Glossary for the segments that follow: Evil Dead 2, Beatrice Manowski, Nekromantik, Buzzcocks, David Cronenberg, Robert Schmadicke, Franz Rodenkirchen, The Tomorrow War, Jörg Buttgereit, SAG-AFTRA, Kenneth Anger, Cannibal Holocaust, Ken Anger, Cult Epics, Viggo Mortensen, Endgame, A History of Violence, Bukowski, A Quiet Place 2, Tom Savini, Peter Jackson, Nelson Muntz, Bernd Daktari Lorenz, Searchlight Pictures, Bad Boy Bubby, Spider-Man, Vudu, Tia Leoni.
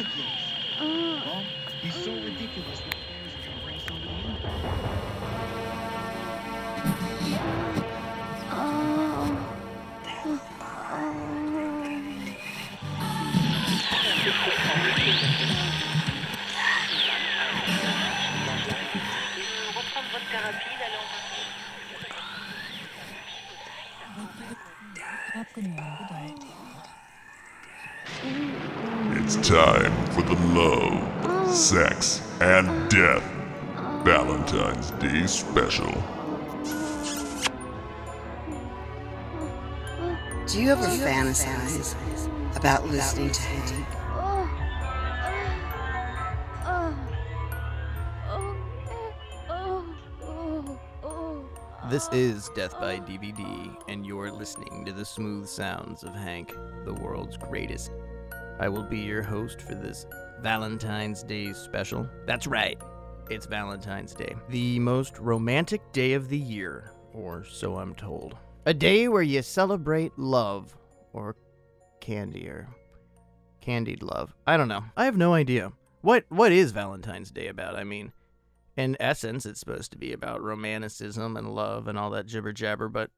Be so ridiculous that players are gonna bring somebody in. It's time for the love, sex, and death Valentine's Day special. Do you ever fantasize about listening to hate? This is Death by DVD, and you're listening to the smooth sounds of Hank, the world's greatest. I will be your host for this Valentine's Day special. That's right, it's Valentine's Day, the most romantic day of the year, or so I'm told. A day where you celebrate love, or candy, or candied love. I don't know. I have no idea. What is Valentine's Day about? I mean, in essence, it's supposed to be about romanticism and love and all that jibber-jabber, but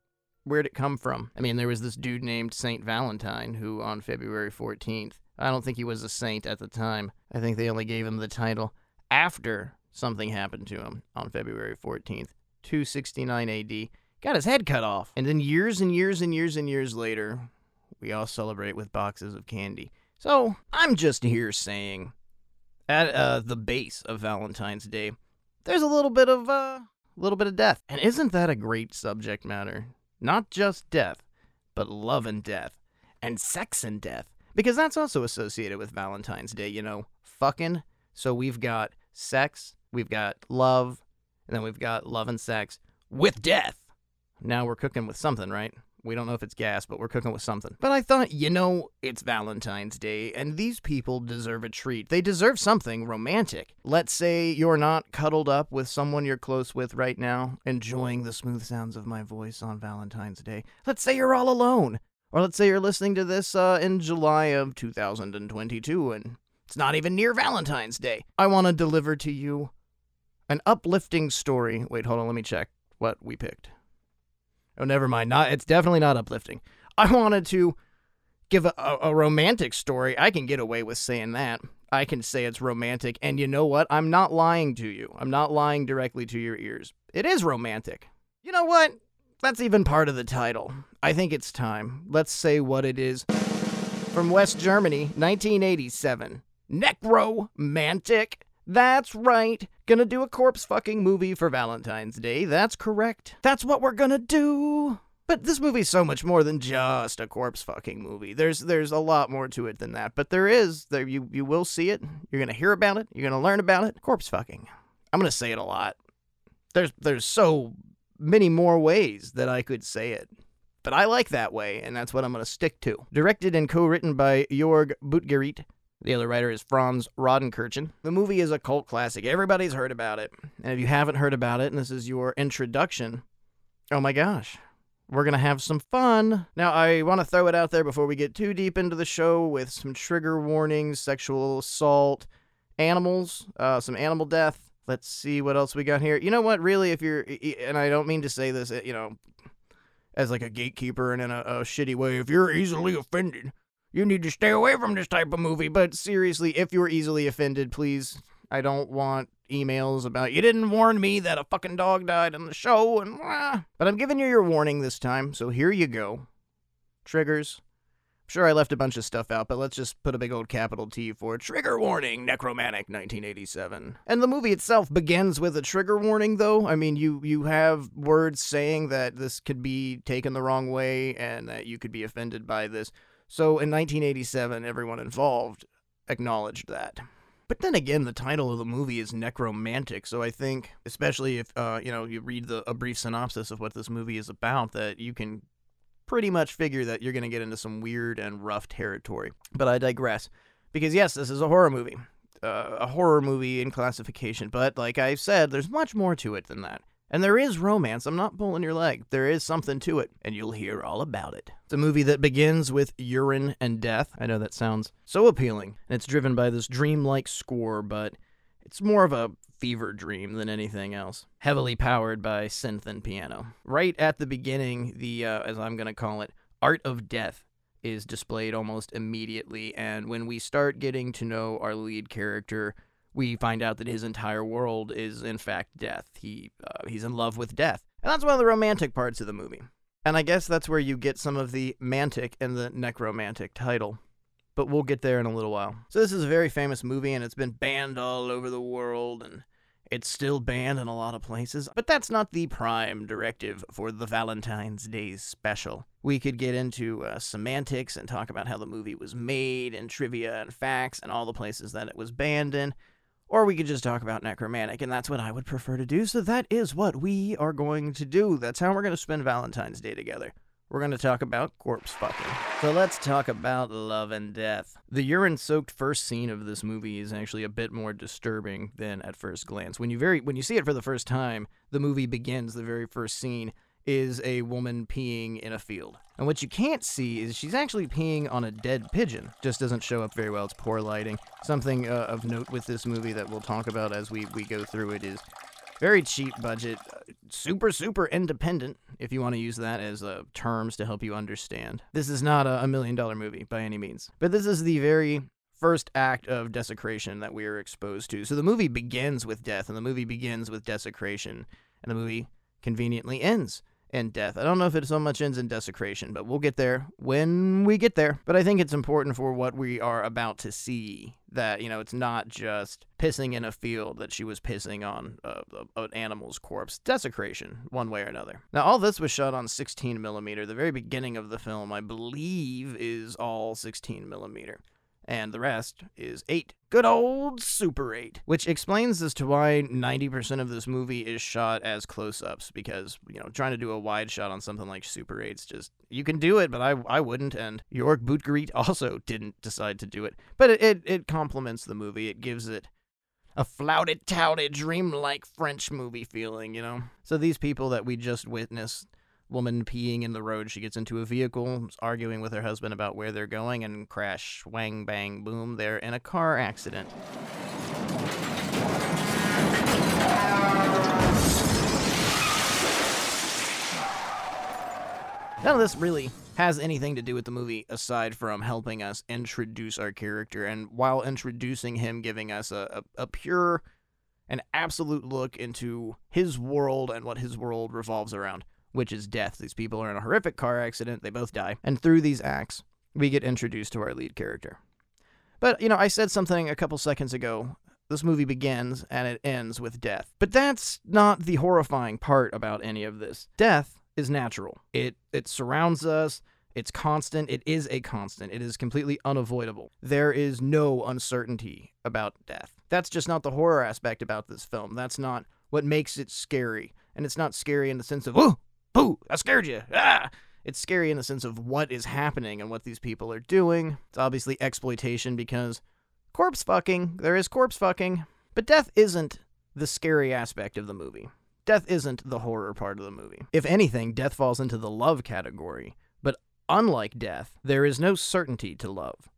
where'd it come from? I mean, there was this dude named St. Valentine who, on February 14th, I don't think he was a saint at the time. I think they only gave him the title after something happened to him on February 14th, 269 AD. Got his head cut off. And then years and years and years and years later, we all celebrate with boxes of candy. So, I'm just here saying, at the base of Valentine's Day, there's a little bit of death. And isn't that a great subject matter? Not just death, but love and death, and sex and death. Because that's also associated with Valentine's Day, you know, fucking. So we've got sex, we've got love, and then we've got love and sex with death. Now we're cooking with something, right? We don't know if it's gas, but we're cooking with something. But I thought, you know, it's Valentine's Day, and these people deserve a treat. They deserve something romantic. Let's say you're not cuddled up with someone you're close with right now, enjoying the smooth sounds of my voice on Valentine's Day. Let's say you're all alone. Or let's say you're listening to this in July of 2022, and it's not even near Valentine's Day. I want to deliver to you an uplifting story. Wait, hold on, let me check what we picked. Oh, never mind. It's definitely not uplifting. I wanted to give a romantic story. I can get away with saying that. I can say it's romantic, and you know what? I'm not lying to you. I'm not lying directly to your ears. It is romantic. You know what? That's even part of the title. I think it's time. Let's say what it is. From West Germany, 1987. Nekromantik. That's right. Gonna do a corpse-fucking movie for Valentine's Day. That's correct. That's what we're gonna do. But this movie's so much more than just a corpse-fucking movie. There's a lot more to it than that. But there is. You will see it. You're gonna hear about it. You're gonna learn about it. Corpse-fucking. I'm gonna say it a lot. There's so many more ways that I could say it. But I like that way, and that's what I'm gonna stick to. Directed and co-written by Jörg Buttgereit. The other writer is Franz Rodenkirchen. The movie is a cult classic. Everybody's heard about it. And if you haven't heard about it, and this is your introduction, oh my gosh, we're going to have some fun. Now, I want to throw it out there before we get too deep into the show with some trigger warnings, sexual assault, animals, some animal death. Let's see what else we got here. You know what, really, if you're, and I don't mean to say this, you know, as like a gatekeeper and in a shitty way, if you're easily offended, you need to stay away from this type of movie. But seriously, if you're easily offended, please, I don't want emails about, you didn't warn me that a fucking dog died on the show, and blah. But I'm giving you your warning this time, so here you go. Triggers. I'm sure I left a bunch of stuff out, but let's just put a big old capital T for trigger warning, Nekromantik, 1987. And the movie itself begins with a trigger warning, though. I mean, you have words saying that this could be taken the wrong way, and that you could be offended by this. So in 1987, everyone involved acknowledged that. But then again, the title of the movie is Nekromantik, so I think, especially if you read a brief synopsis of what this movie is about, that you can pretty much figure that you're going to get into some weird and rough territory. But I digress, because yes, this is a horror movie in classification, but like I said, there's much more to it than that. And there is romance. I'm not pulling your leg. There is something to it, and you'll hear all about it. It's a movie that begins with urine and death. I know that sounds so appealing. And it's driven by this dreamlike score, but it's more of a fever dream than anything else. Heavily powered by synth and piano. Right at the beginning, the, as I'm going to call it, art of death is displayed almost immediately, and when we start getting to know our lead character, we find out that his entire world is, in fact, death. He's in love with death. And that's one of the romantic parts of the movie. And I guess that's where you get some of the mantic and the necromantic title. But we'll get there in a little while. So this is a very famous movie, and it's been banned all over the world, and it's still banned in a lot of places. But that's not the prime directive for the Valentine's Day special. We could get into semantics and talk about how the movie was made, and trivia and facts, and all the places that it was banned in. Or we could just talk about necromantic, and that's what I would prefer to do, so that is what we are going to do. That's how we're going to spend Valentine's Day together. We're going to talk about corpse fucking. So let's talk about love and death. The urine-soaked first scene of this movie is actually a bit more disturbing than at first glance. When you see it for the first time, the movie begins, the very first scene is a woman peeing in a field. And what you can't see is she's actually peeing on a dead pigeon. Just doesn't show up very well. It's poor lighting. Something of note with this movie that we'll talk about as we go through it is very cheap budget, super independent, if you want to use that as terms to help you understand. This is not a $1 million movie by any means. But this is the very first act of desecration that we are exposed to. So the movie begins with death, and the movie begins with desecration, and the movie conveniently ends and death. I don't know if it so much ends in desecration, but we'll get there when we get there. But I think it's important for what we are about to see that, you know, it's not just pissing in a field that she was pissing on an animal's corpse. Desecration, one way or another. Now, all this was shot on 16 millimeter. The very beginning of the film, I believe, is all 16 millimeter. And the rest is 8. Good old Super 8. Which explains as to why 90% of this movie is shot as close-ups, because, you know, trying to do a wide shot on something like Super 8's just, you can do it, but I wouldn't, and Jörg Buttgereit also didn't decide to do it. But it complements the movie. It gives it a flouted-touted, dreamlike French movie feeling, you know? So these people that we just witnessed, woman peeing in the road, she gets into a vehicle, arguing with her husband about where they're going, and crash, wang, bang, boom, they're in a car accident. None of this really has anything to do with the movie aside from helping us introduce our character, and while introducing him, giving us a pure and absolute look into his world and what his world revolves around, which is death. These people are in a horrific car accident. They both die. And through these acts, we get introduced to our lead character. But, you know, I said something a couple seconds ago. This movie begins and it ends with death. But that's not the horrifying part about any of this. Death is natural. It surrounds us. It's constant. It is a constant. It is completely unavoidable. There is no uncertainty about death. That's just not the horror aspect about this film. That's not what makes it scary. And it's not scary in the sense of, "Ooh! Boo! I scared you! Ah!" It's scary in the sense of what is happening and what these people are doing. It's obviously exploitation because corpse fucking. There is corpse fucking. But death isn't the scary aspect of the movie. Death isn't the horror part of the movie. If anything, death falls into the love category. But unlike death, there is no certainty to love.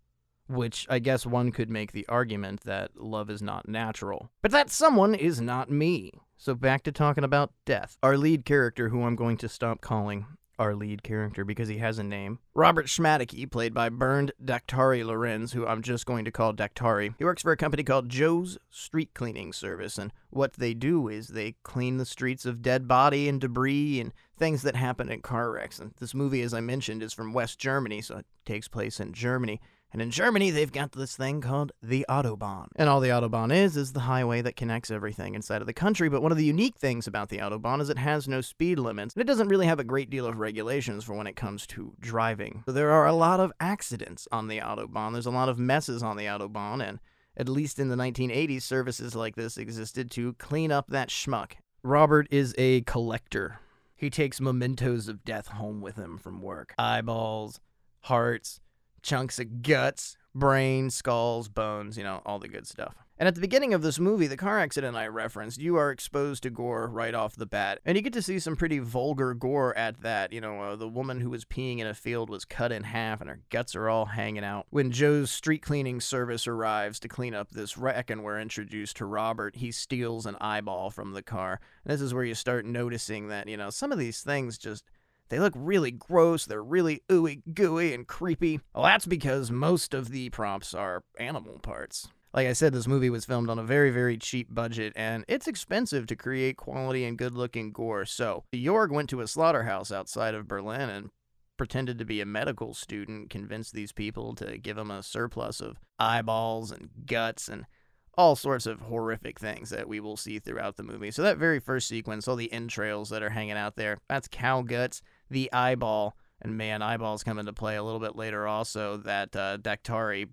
Which I guess one could make the argument that love is not natural. But that someone is not me. So back to talking about death. Our lead character, who I'm going to stop calling our lead character because he has a name, Robert Schmadicke, played by Bernd Daktari Lorenz, who I'm just going to call Daktari. He works for a company called Joe's Street Cleaning Service, and what they do is they clean the streets of dead body and debris and things that happen in car wrecks. And this movie, as I mentioned, is from West Germany, so it takes place in Germany. And in Germany, they've got this thing called the Autobahn. And all the Autobahn is the highway that connects everything inside of the country. But one of the unique things about the Autobahn is it has no speed limits. And it doesn't really have a great deal of regulations for when it comes to driving. So there are a lot of accidents on the Autobahn. There's a lot of messes on the Autobahn. And at least in the 1980s, services like this existed to clean up that schmuck. Robert is a collector. He takes mementos of death home with him from work. Eyeballs, hearts, chunks of guts, brain, skulls, bones, you know, all the good stuff. And at the beginning of this movie, the car accident I referenced, you are exposed to gore right off the bat. And you get to see some pretty vulgar gore at that. You know, the woman who was peeing in a field was cut in half and her guts are all hanging out. When Joe's street cleaning service arrives to clean up this wreck and we're introduced to Robert, he steals an eyeball from the car. And this is where you start noticing that, you know, some of these things just... they look really gross, they're really ooey-gooey and creepy. Well, that's because most of the props are animal parts. Like I said, this movie was filmed on a very, very cheap budget, and it's expensive to create quality and good-looking gore, so Jörg went to a slaughterhouse outside of Berlin and pretended to be a medical student, convinced these people to give him a surplus of eyeballs and guts and all sorts of horrific things that we will see throughout the movie. So that very first sequence, all the entrails that are hanging out there, that's cow guts. The eyeball, and man, eyeballs come into play a little bit later also, that Daktari,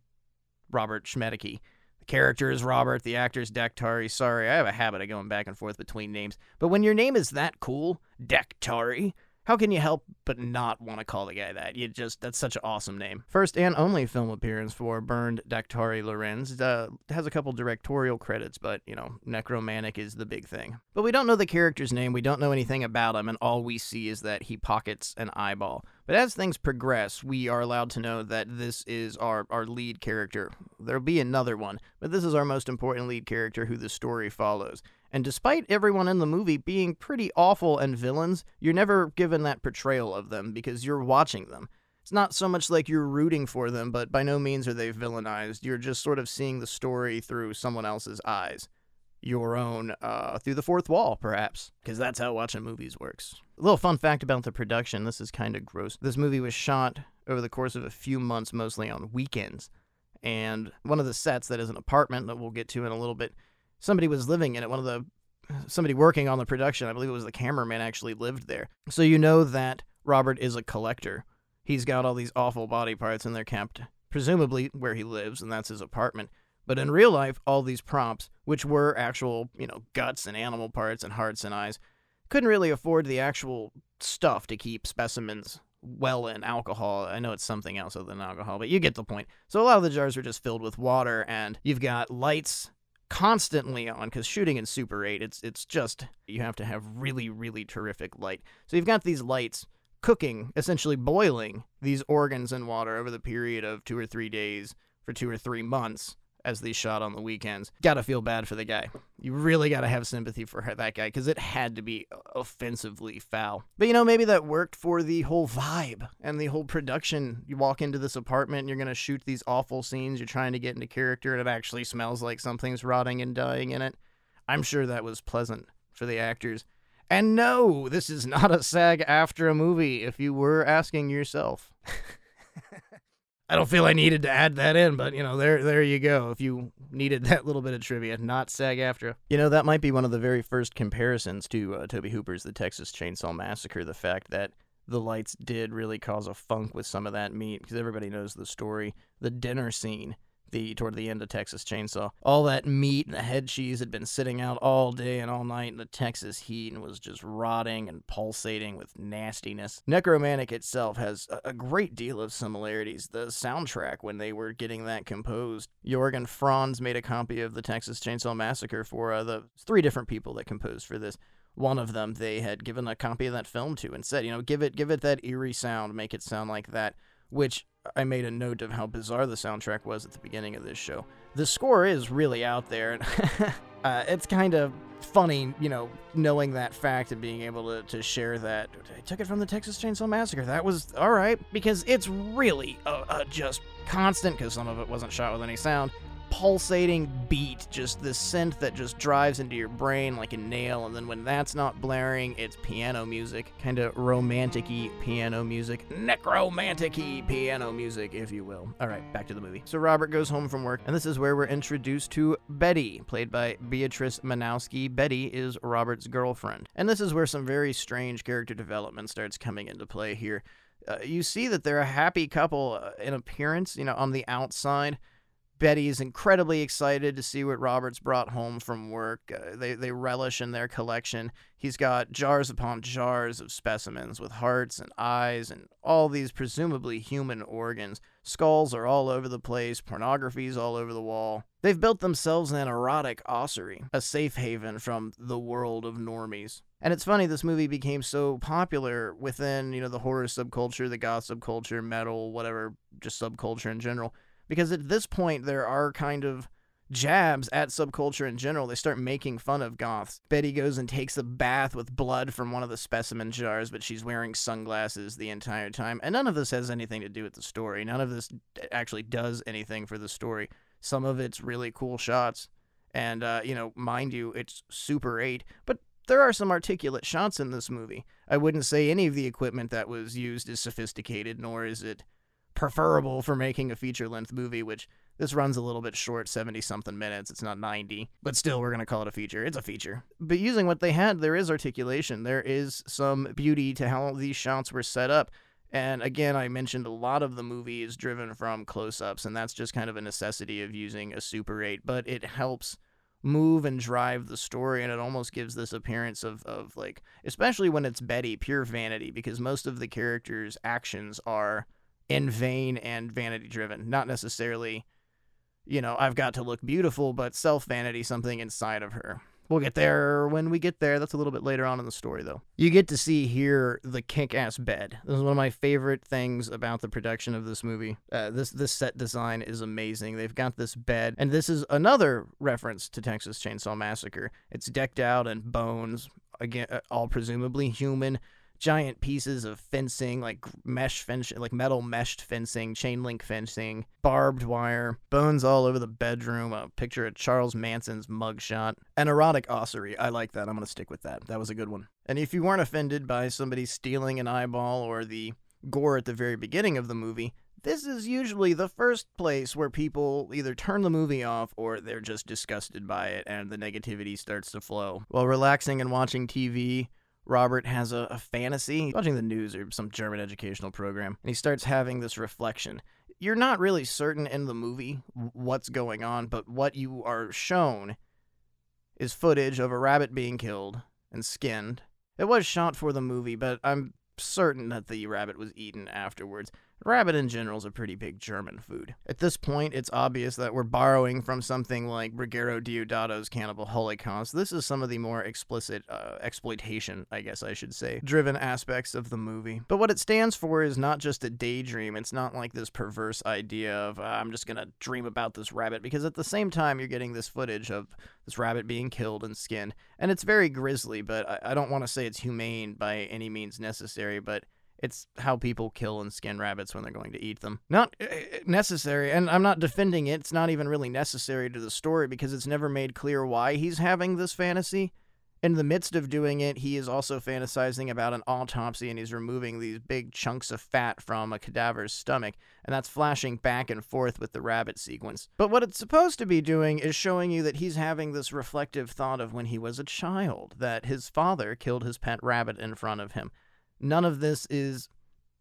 Robert Schmedeke. The character is Robert, the actor is Daktari. Sorry, I have a habit of going back and forth between names. But when your name is that cool, Daktari, how can you help but not want to call the guy that? That's such an awesome name. First and only film appearance for Bernd Daktari Lorenz. Has a couple directorial credits, but, you know, Nekromantik is the big thing. But we don't know the character's name, we don't know anything about him, and all we see is that he pockets an eyeball. But as things progress, we are allowed to know that this is our lead character. There'll be another one, but this is our most important lead character who the story follows. And despite everyone in the movie being pretty awful and villains, you're never given that portrayal of them because you're watching them. It's not so much like you're rooting for them, but by no means are they villainized. You're just sort of seeing the story through someone else's eyes. Your own, through the fourth wall, perhaps. Because that's how watching movies works. A little fun fact about the production. This is kind of gross. This movie was shot over the course of a few months, mostly on weekends. And one of the sets that is an apartment that we'll get to in a little bit, somebody was living in it. Somebody working on the production, I believe it was the cameraman, actually lived there. So you know that Robert is a collector. He's got all these awful body parts and they're kept presumably where he lives, and that's his apartment. But in real life, all these props, which were actual, you know, guts and animal parts and hearts and eyes, couldn't really afford the actual stuff to keep specimens well in alcohol. I know it's something else other than alcohol, but you get the point. So a lot of the jars are just filled with water, and you've got lights constantly on, because shooting in Super 8, it's just, you have to have really, really terrific light. So you've got these lights cooking, essentially boiling these organs in water over the period of 2 or 3 days for 2 or 3 months as they shot on the weekends. Gotta feel bad for the guy. You really gotta have sympathy for that guy, because it had to be offensively foul. But you know, maybe that worked for the whole vibe and the whole production. You walk into this apartment and you're gonna shoot these awful scenes, you're trying to get into character, and it actually smells like something's rotting and dying in it. I'm sure that was pleasant for the actors. And no, this is not a SAG after a movie, if you were asking yourself. I don't feel I needed to add that in, but, you know, there you go. If you needed that little bit of trivia, not SAG-AFTRA. You know, that might be one of the very first comparisons to Tobe Hooper's The Texas Chainsaw Massacre, the fact that the lights did really cause a funk with some of that meat, because everybody knows the story. The dinner scene, toward the end of Texas Chainsaw, all that meat and the head cheese had been sitting out all day and all night in the Texas heat and was just rotting and pulsating with nastiness. Nekromantik itself has a great deal of similarities. The soundtrack, when they were getting that composed, Jörg and Franz made a copy of the Texas Chainsaw Massacre for the three different people that composed for this. One of them they had given a copy of that film to and said, you know, give it that eerie sound, make it sound like that, which I made a note of how bizarre the soundtrack was at the beginning of this show. The score is really out there. It's kind of funny, you know, knowing that fact and being able to share that. I took it from the Texas Chainsaw Massacre. That was all right, because it's really just constant, because some of it wasn't shot with any sound. Pulsating beat, just this synth that just drives into your brain like a nail, and then when that's not blaring, it's piano music, kind of romantic-y piano music, necromantic-y piano music, if you will. All right, back to the movie. So Robert goes home from work, and this is where we're introduced to Betty, played by Beatrice Manowski. Betty is Robert's girlfriend, and this is where some very strange character development starts coming into play here. You see that they're a happy couple in appearance, you know, on the outside, Betty's incredibly excited to see what Robert's brought home from work. They relish in their collection. He's got jars upon jars of specimens with hearts and eyes and all these presumably human organs. Skulls are all over the place. Pornography's all over the wall. They've built themselves an erotic ossuary, a safe haven from the world of normies. And it's funny, this movie became so popular within, the horror subculture, the goth subculture, metal, whatever, just subculture in general. Because at this point, there are kind of jabs at subculture in general. They start making fun of goths. Betty goes and takes a bath with blood from one of the specimen jars, but she's wearing sunglasses the entire time. And none of this has anything to do with the story. None of this actually does anything for the story. Some of it's really cool shots. And, mind you, it's Super 8. But there are some articulate shots in this movie. I wouldn't say any of the equipment that was used is sophisticated, nor is it preferable for making a feature-length movie, which this runs a little bit short, 70-something minutes. It's not 90, but still, we're going to call it a feature. It's a feature. But using what they had, there is articulation. There is some beauty to how these shots were set up. And again, I mentioned a lot of the movie is driven from close-ups, and that's just kind of a necessity of using a Super 8, but it helps move and drive the story, and it almost gives this appearance of like, especially when it's Betty, pure vanity, because most of the characters' actions are in vain and vanity driven, not necessarily, I've got to look beautiful, but self vanity, something inside of her. We'll get there when we get there. That's a little bit later on in the story, though. You get to see here the kick-ass bed. This is one of my favorite things about the production of this movie. This set design is amazing. They've got this bed, and this is another reference to Texas Chainsaw Massacre. It's decked out in bones, again, all presumably human. Giant pieces of fencing, like mesh fencing, like metal meshed fencing, chain link fencing, barbed wire, bones all over the bedroom, a picture of Charles Manson's mugshot, an erotic ossuary. I like that. I'm going to stick with that. That was a good one. And if you weren't offended by somebody stealing an eyeball or the gore at the very beginning of the movie, this is usually the first place where people either turn the movie off or they're just disgusted by it and the negativity starts to flow. While relaxing and watching TV, Robert has a fantasy. He's watching the news or some German educational program, and he starts having this reflection. You're not really certain in the movie what's going on, but what you are shown is footage of a rabbit being killed and skinned. It was shot for the movie, but I'm certain that the rabbit was eaten afterwards. Rabbit in general is a pretty big German food. At this point, it's obvious that we're borrowing from something like Ruggero Deodato's Cannibal Holocaust. This is some of the more explicit exploitation, I guess I should say, driven aspects of the movie. But what it stands for is not just a daydream. It's not like this perverse idea of, I'm just going to dream about this rabbit, because at the same time, you're getting this footage of this rabbit being killed and skinned. And it's very grisly, but I don't want to say it's humane by any means necessary, but it's how people kill and skin rabbits when they're going to eat them. Not necessary, and I'm not defending it. It's not even really necessary to the story because it's never made clear why he's having this fantasy. In the midst of doing it, he is also fantasizing about an autopsy, and he's removing these big chunks of fat from a cadaver's stomach, and that's flashing back and forth with the rabbit sequence. But what it's supposed to be doing is showing you that he's having this reflective thought of when he was a child, that his father killed his pet rabbit in front of him. None of this is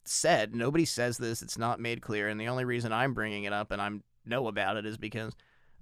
said. Nobody says this. It's not made clear. And the only reason I'm bringing it up and I know about it is because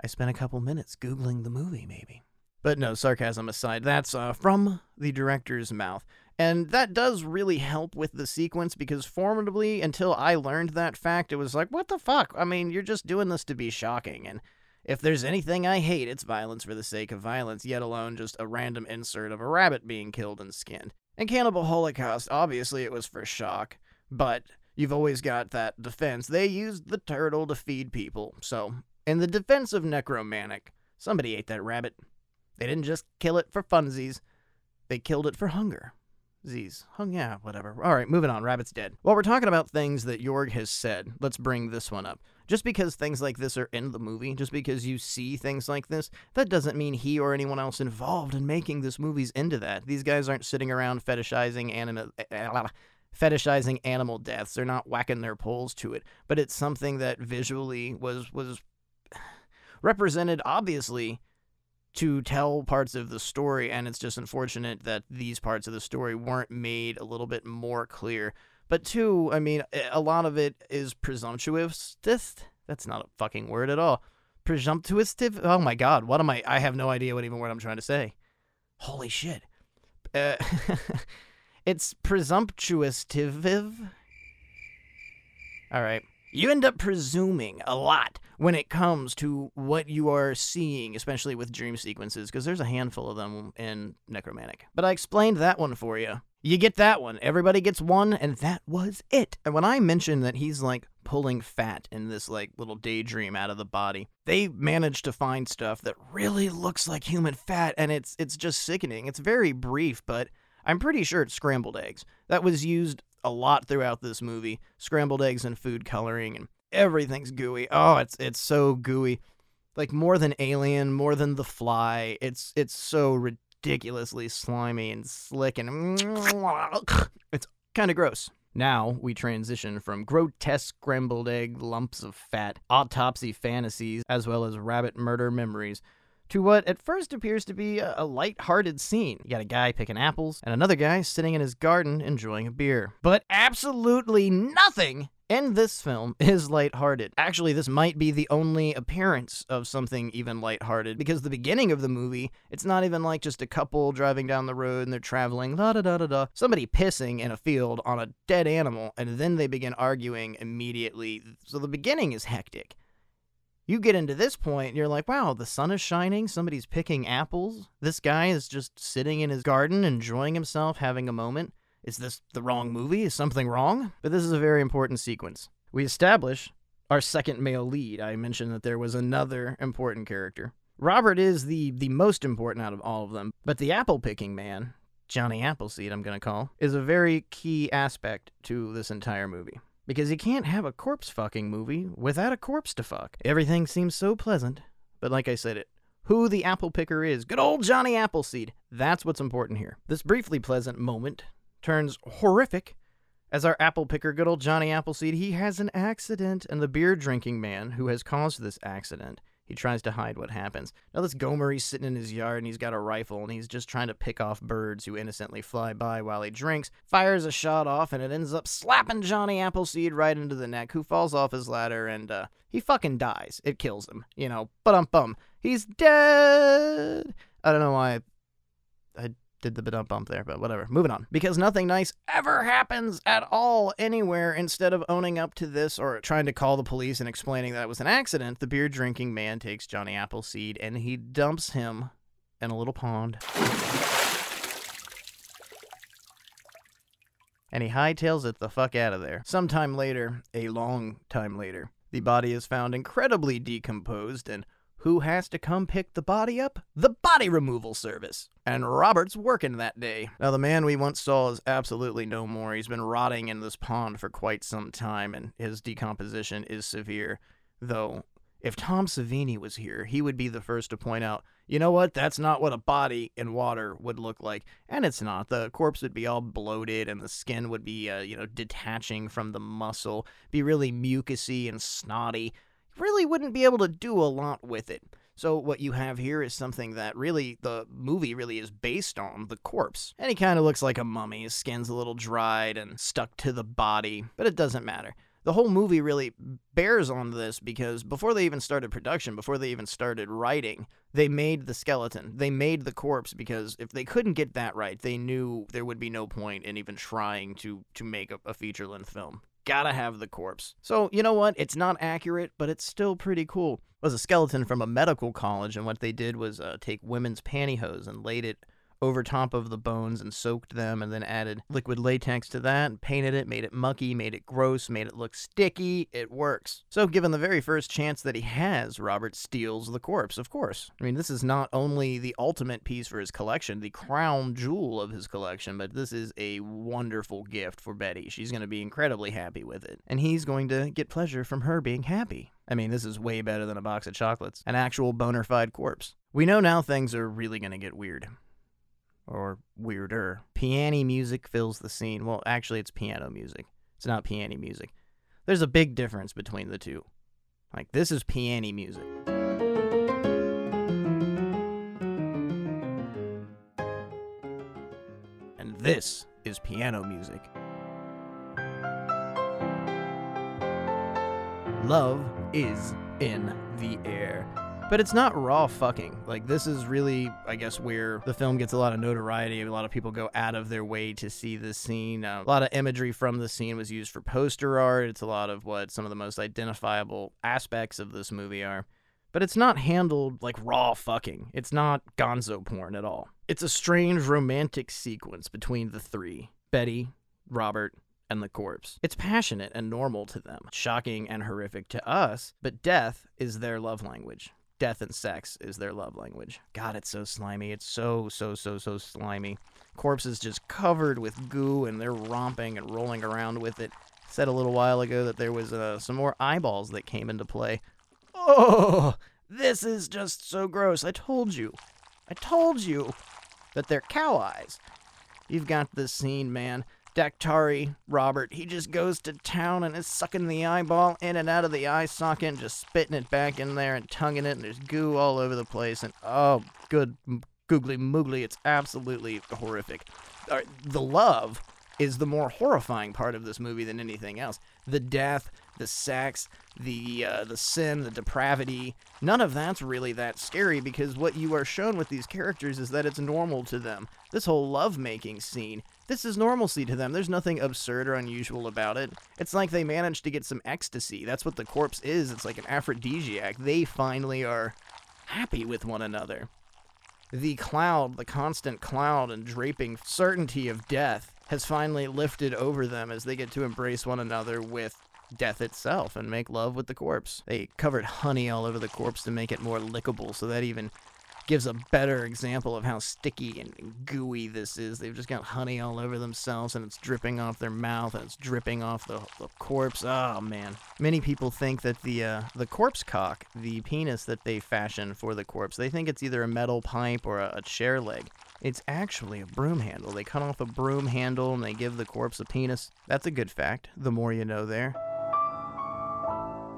I spent a couple minutes Googling the movie, maybe. But no, sarcasm aside, that's from the director's mouth. And that does really help with the sequence because formatively, until I learned that fact, it was like, what the fuck? I mean, you're just doing this to be shocking. And if there's anything I hate, it's violence for the sake of violence, yet alone just a random insert of a rabbit being killed and skinned. And Cannibal Holocaust, obviously it was for shock, but you've always got that defense. They used the turtle to feed people. So, in the defense of Necromantic, somebody ate that rabbit. They didn't just kill it for funsies. They killed it for hunger. Z's. Oh, yeah, whatever. All right, moving on. Rabbit's dead. While we're talking about things that Jörg has said, let's bring this one up. Just because things like this are in the movie, just because you see things like this, that doesn't mean he or anyone else involved in making this movie's into that. These guys aren't sitting around fetishizing animal deaths. They're not whacking their poles to it. But it's something that visually was represented, obviously, to tell parts of the story, and it's just unfortunate that these parts of the story weren't made a little bit more clear. But two, I mean, a lot of it is presumptuous. That's not a fucking word at all. presumptuous. Oh my God, what am I? I have no idea what even word I'm trying to say. Holy shit. It's presumptuous. All right. You end up presuming a lot when it comes to what you are seeing, especially with dream sequences, because there's a handful of them in Nekromantik. But I explained that one for you. You get that one. Everybody gets one, and that was it. And when I mentioned that he's, like, pulling fat in this, like, little daydream out of the body, they managed to find stuff that really looks like human fat, and it's just sickening. It's very brief, but I'm pretty sure it's scrambled eggs. That was used a lot throughout this movie. Scrambled eggs and food coloring, and everything's gooey. Oh, it's so gooey. Like, more than Alien, more than The Fly. It's so ridiculous. Ridiculously slimy and slick, and it's kind of gross. Now we transition from grotesque scrambled egg lumps of fat, autopsy fantasies, as well as rabbit murder memories, to what at first appears to be a light-hearted scene. You got a guy picking apples, and another guy sitting in his garden enjoying a beer. But absolutely nothing in this film is lighthearted. Actually, this might be the only appearance of something even lighthearted, because the beginning of the movie, it's not even like just a couple driving down the road and they're traveling, da-da-da-da-da, somebody pissing in a field on a dead animal, and then they begin arguing immediately. So the beginning is hectic. You get into this point, and you're like, wow, the sun is shining, somebody's picking apples, this guy is just sitting in his garden, enjoying himself, having a moment. Is this the wrong movie? Is something wrong? But this is a very important sequence. We establish our second male lead. I mentioned that there was another important character. Robert is the most important out of all of them, but the apple-picking man, Johnny Appleseed I'm going to call, is a very key aspect to this entire movie. Because you can't have a corpse-fucking movie without a corpse to fuck. Everything seems so pleasant, but like I said, who the apple-picker is, good old Johnny Appleseed, that's what's important here. This briefly pleasant moment turns horrific as our apple picker, good old Johnny Appleseed, he has an accident, and the beer drinking man who has caused this accident, he tries to hide what happens. Now this Gomer, he's sitting in his yard, and he's got a rifle, and he's just trying to pick off birds who innocently fly by while he drinks, fires a shot off, and it ends up slapping Johnny Appleseed right into the neck, who falls off his ladder, and he fucking dies. It kills him, you know, ba-dum-bum. He's dead! I don't know why I did the ba-dum-bump there, but whatever. Moving on. Because nothing nice ever happens at all anywhere. Instead of owning up to this or trying to call the police and explaining that it was an accident, the beer-drinking man takes Johnny Appleseed and he dumps him in a little pond. And he hightails it the fuck out of there. Sometime later, a long time later, the body is found incredibly decomposed, and who has to come pick the body up? The body removal service. And Robert's working that day. Now, the man we once saw is absolutely no more. He's been rotting in this pond for quite some time, and his decomposition is severe. Though, if Tom Savini was here, he would be the first to point out, you know what, that's not what a body in water would look like. And it's not. The corpse would be all bloated, and the skin would be, detaching from the muscle, be really mucousy and snotty. Really wouldn't be able to do a lot with it. So what you have here is something that really, the movie really is based on, the corpse. And he kind of looks like a mummy. His skin's a little dried and stuck to the body, but it doesn't matter. The whole movie really bears on this because before they even started production, before they even started writing, they made the skeleton. They made the corpse because if they couldn't get that right, they knew there would be no point in even trying to make a feature-length film. Gotta have the corpse. So, you know what? It's not accurate, but it's still pretty cool. It was a skeleton from a medical college, and what they did was take women's pantyhose and laid it over top of the bones and soaked them, and then added liquid latex to that and painted it, made it mucky, made it gross, made it look sticky. It works. So given the very first chance that he has, Robert steals the corpse, of course. I mean, this is not only the ultimate piece for his collection, the crown jewel of his collection, but this is a wonderful gift for Betty. She's going to be incredibly happy with it, and he's going to get pleasure from her being happy. I mean, this is way better than a box of chocolates, an actual bona fide corpse. We know now things are really going to get weird. Or weirder. Piano music fills the scene. Well, actually, it's piano music. It's not piano music. There's a big difference between the two. Like, this is piano music. And this is piano music. Love is in the air. But it's not raw fucking. Like, this is really, I guess, where the film gets a lot of notoriety. A lot of people go out of their way to see this scene. A lot of imagery from the scene was used for poster art. It's a lot of what some of the most identifiable aspects of this movie are. But it's not handled like raw fucking. It's not gonzo porn at all. It's a strange romantic sequence between the three, Betty, Robert, and the corpse. It's passionate and normal to them, shocking and horrific to us, but death is their love language. Death and sex is their love language. God, it's so slimy. It's so slimy. Corpses just covered with goo, and they're romping and rolling around with it. I said a little while ago that there was some more eyeballs that came into play. Oh, this is just so gross. I told you that they're cow eyes. You've got this scene, man. Daktari, Robert, he just goes to town and is sucking the eyeball in and out of the eye socket and just spitting it back in there and tonguing it, and there's goo all over the place, and oh, good googly moogly, it's absolutely horrific. The love is the more horrifying part of this movie than anything else. The death, the sex, the sin, the depravity, none of that's really that scary, because what you are shown with these characters is that it's normal to them. This whole lovemaking scene, this is normalcy to them. There's nothing absurd or unusual about it. It's like they managed to get some ecstasy. That's what the corpse is. It's like an aphrodisiac. They finally are happy with one another. The cloud, the constant cloud and draping certainty of death has finally lifted over them as they get to embrace one another with death itself and make love with the corpse. They covered honey all over the corpse to make it more lickable, so that even gives a better example of how sticky and gooey this is. They've just got honey all over themselves, and it's dripping off their mouth, and it's dripping off the corpse. Oh, man. Many people think that the corpse cock, the penis that they fashion for the corpse, they think it's either a metal pipe or a chair leg. It's actually a broom handle. They cut off a broom handle, and they give the corpse a penis. That's a good fact. The more you know there.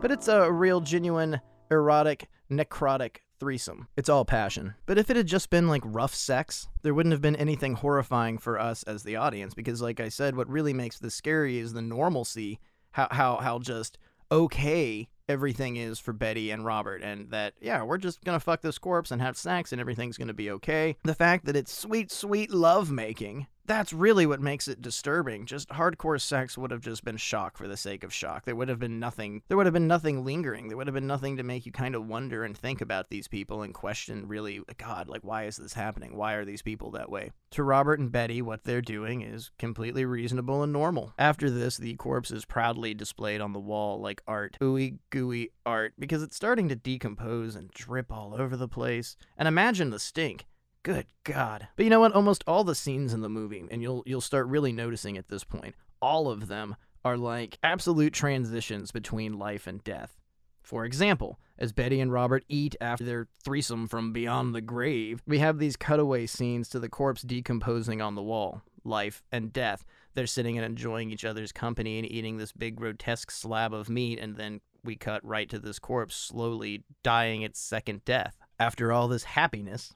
But it's a real, genuine, erotic, necrotic threesome. It's all passion. But if it had just been like rough sex, there wouldn't have been anything horrifying for us as the audience, because like I said, what really makes this scary is the normalcy, how just okay everything is for Betty and Robert, and that, yeah, we're just gonna fuck this corpse and have sex and everything's gonna be okay. The fact that it's sweet, sweet love making, that's really what makes it disturbing. Just hardcore sex would have just been shock for the sake of shock. There would have been nothing lingering. There would have been nothing to make you kind of wonder and think about these people and question, really, God, like, why is this happening? Why are these people that way? To Robert and Betty, what they're doing is completely reasonable and normal. After this, the corpse is proudly displayed on the wall like art. Ooey gooey art, because it's starting to decompose and drip all over the place. And imagine the stink. Good God. But you know what? Almost all the scenes in the movie, and you'll start really noticing at this point, all of them are like absolute transitions between life and death. For example, as Betty and Robert eat after their threesome from beyond the grave, we have these cutaway scenes to the corpse decomposing on the wall. Life and death. They're sitting and enjoying each other's company and eating this big grotesque slab of meat, and then we cut right to this corpse slowly dying its second death. After all this happiness,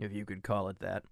if you could call it that,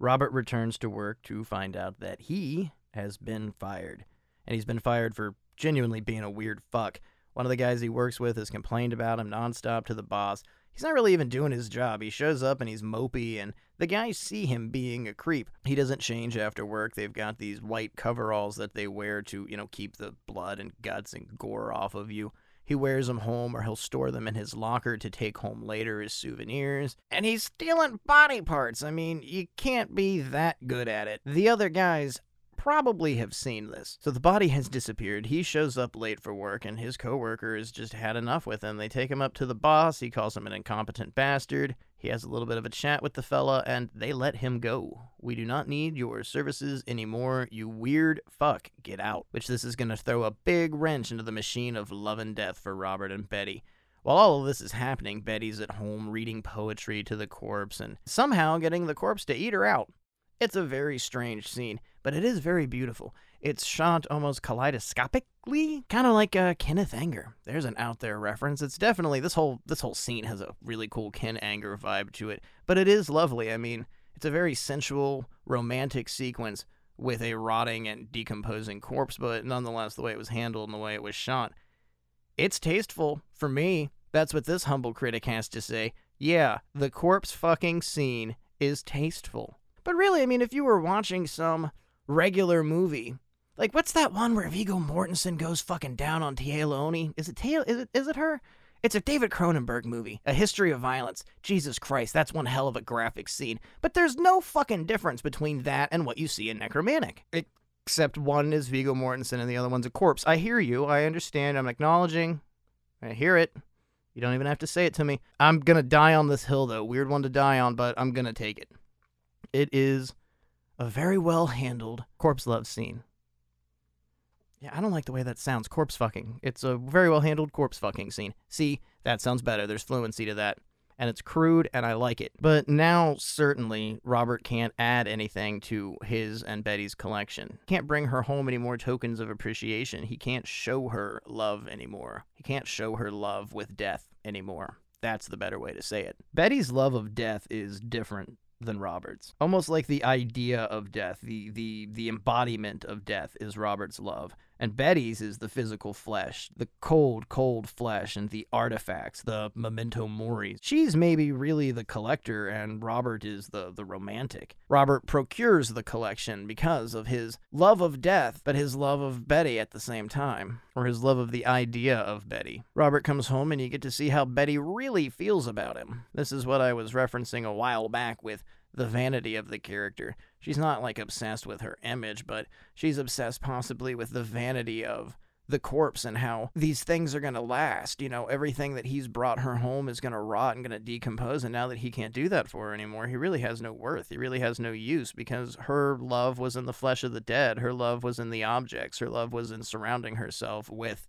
Robert returns to work to find out that he has been fired. And he's been fired for genuinely being a weird fuck. One of the guys he works with has complained about him nonstop to the boss. He's not really even doing his job. He shows up and he's mopey, and the guys see him being a creep. He doesn't change after work. They've got these white coveralls that they wear to, keep the blood and guts and gore off of you. He wears them home, or he'll store them in his locker to take home later as souvenirs. And he's stealing body parts. I mean, you can't be that good at it. The other guys probably have seen this. So the body has disappeared. He shows up late for work, and his coworker has just had enough with him. They take him up to the boss. He calls him an incompetent bastard. He has a little bit of a chat with the fella, and they let him go. We do not need your services anymore, you weird fuck. Get out. Which this is going to throw a big wrench into the machine of love and death for Robert and Betty. While all of this is happening, Betty's at home reading poetry to the corpse and somehow getting the corpse to eat her out. It's a very strange scene, but it is very beautiful. It's shot almost kaleidoscopically, kind of like Kenneth Anger. There's an out there reference. It's definitely, this whole scene has a really cool Ken Anger vibe to it, but it is lovely. I mean, it's a very sensual, romantic sequence with a rotting and decomposing corpse, but nonetheless, the way it was handled and the way it was shot, it's tasteful for me. That's what this humble critic has to say. Yeah, the corpse fucking scene is tasteful. But really, I mean, if you were watching some regular movie, like what's that one where Viggo Mortensen goes fucking down on Tia Leoni? Is it her? It's a David Cronenberg movie, A History of Violence. Jesus Christ, that's one hell of a graphic scene. But there's no fucking difference between that and what you see in Necromantic. Except one is Viggo Mortensen and the other one's a corpse. I hear you. I understand. I'm acknowledging. I hear it. You don't even have to say it to me. I'm going to die on this hill, though. Weird one to die on, but I'm going to take it. It is a very well-handled corpse love scene. Yeah, I don't like the way that sounds. Corpse fucking. It's a very well-handled corpse fucking scene. See, that sounds better. There's fluency to that. And it's crude, and I like it. But now, certainly, Robert can't add anything to his and Betty's collection. He can't bring her home any more tokens of appreciation. He can't show her love anymore. He can't show her love with death anymore. That's the better way to say it. Betty's love of death is different than Robert's. Almost like the idea of death, the embodiment of death is Robert's love. And Betty's is the physical flesh, the cold, cold flesh, and the artifacts, the memento mori. She's maybe really the collector, and Robert is the romantic. Robert procures the collection because of his love of death, but his love of Betty at the same time, or his love of the idea of Betty. Robert comes home, and you get to see how Betty really feels about him. This is what I was referencing a while back with the vanity of the character. She's not, like, obsessed with her image, but she's obsessed possibly with the vanity of the corpse and how these things are going to last. You know, everything that he's brought her home is going to rot and going to decompose, and now that he can't do that for her anymore, he really has no worth. He really has no use because her love was in the flesh of the dead. Her love was in the objects. Her love was in surrounding herself with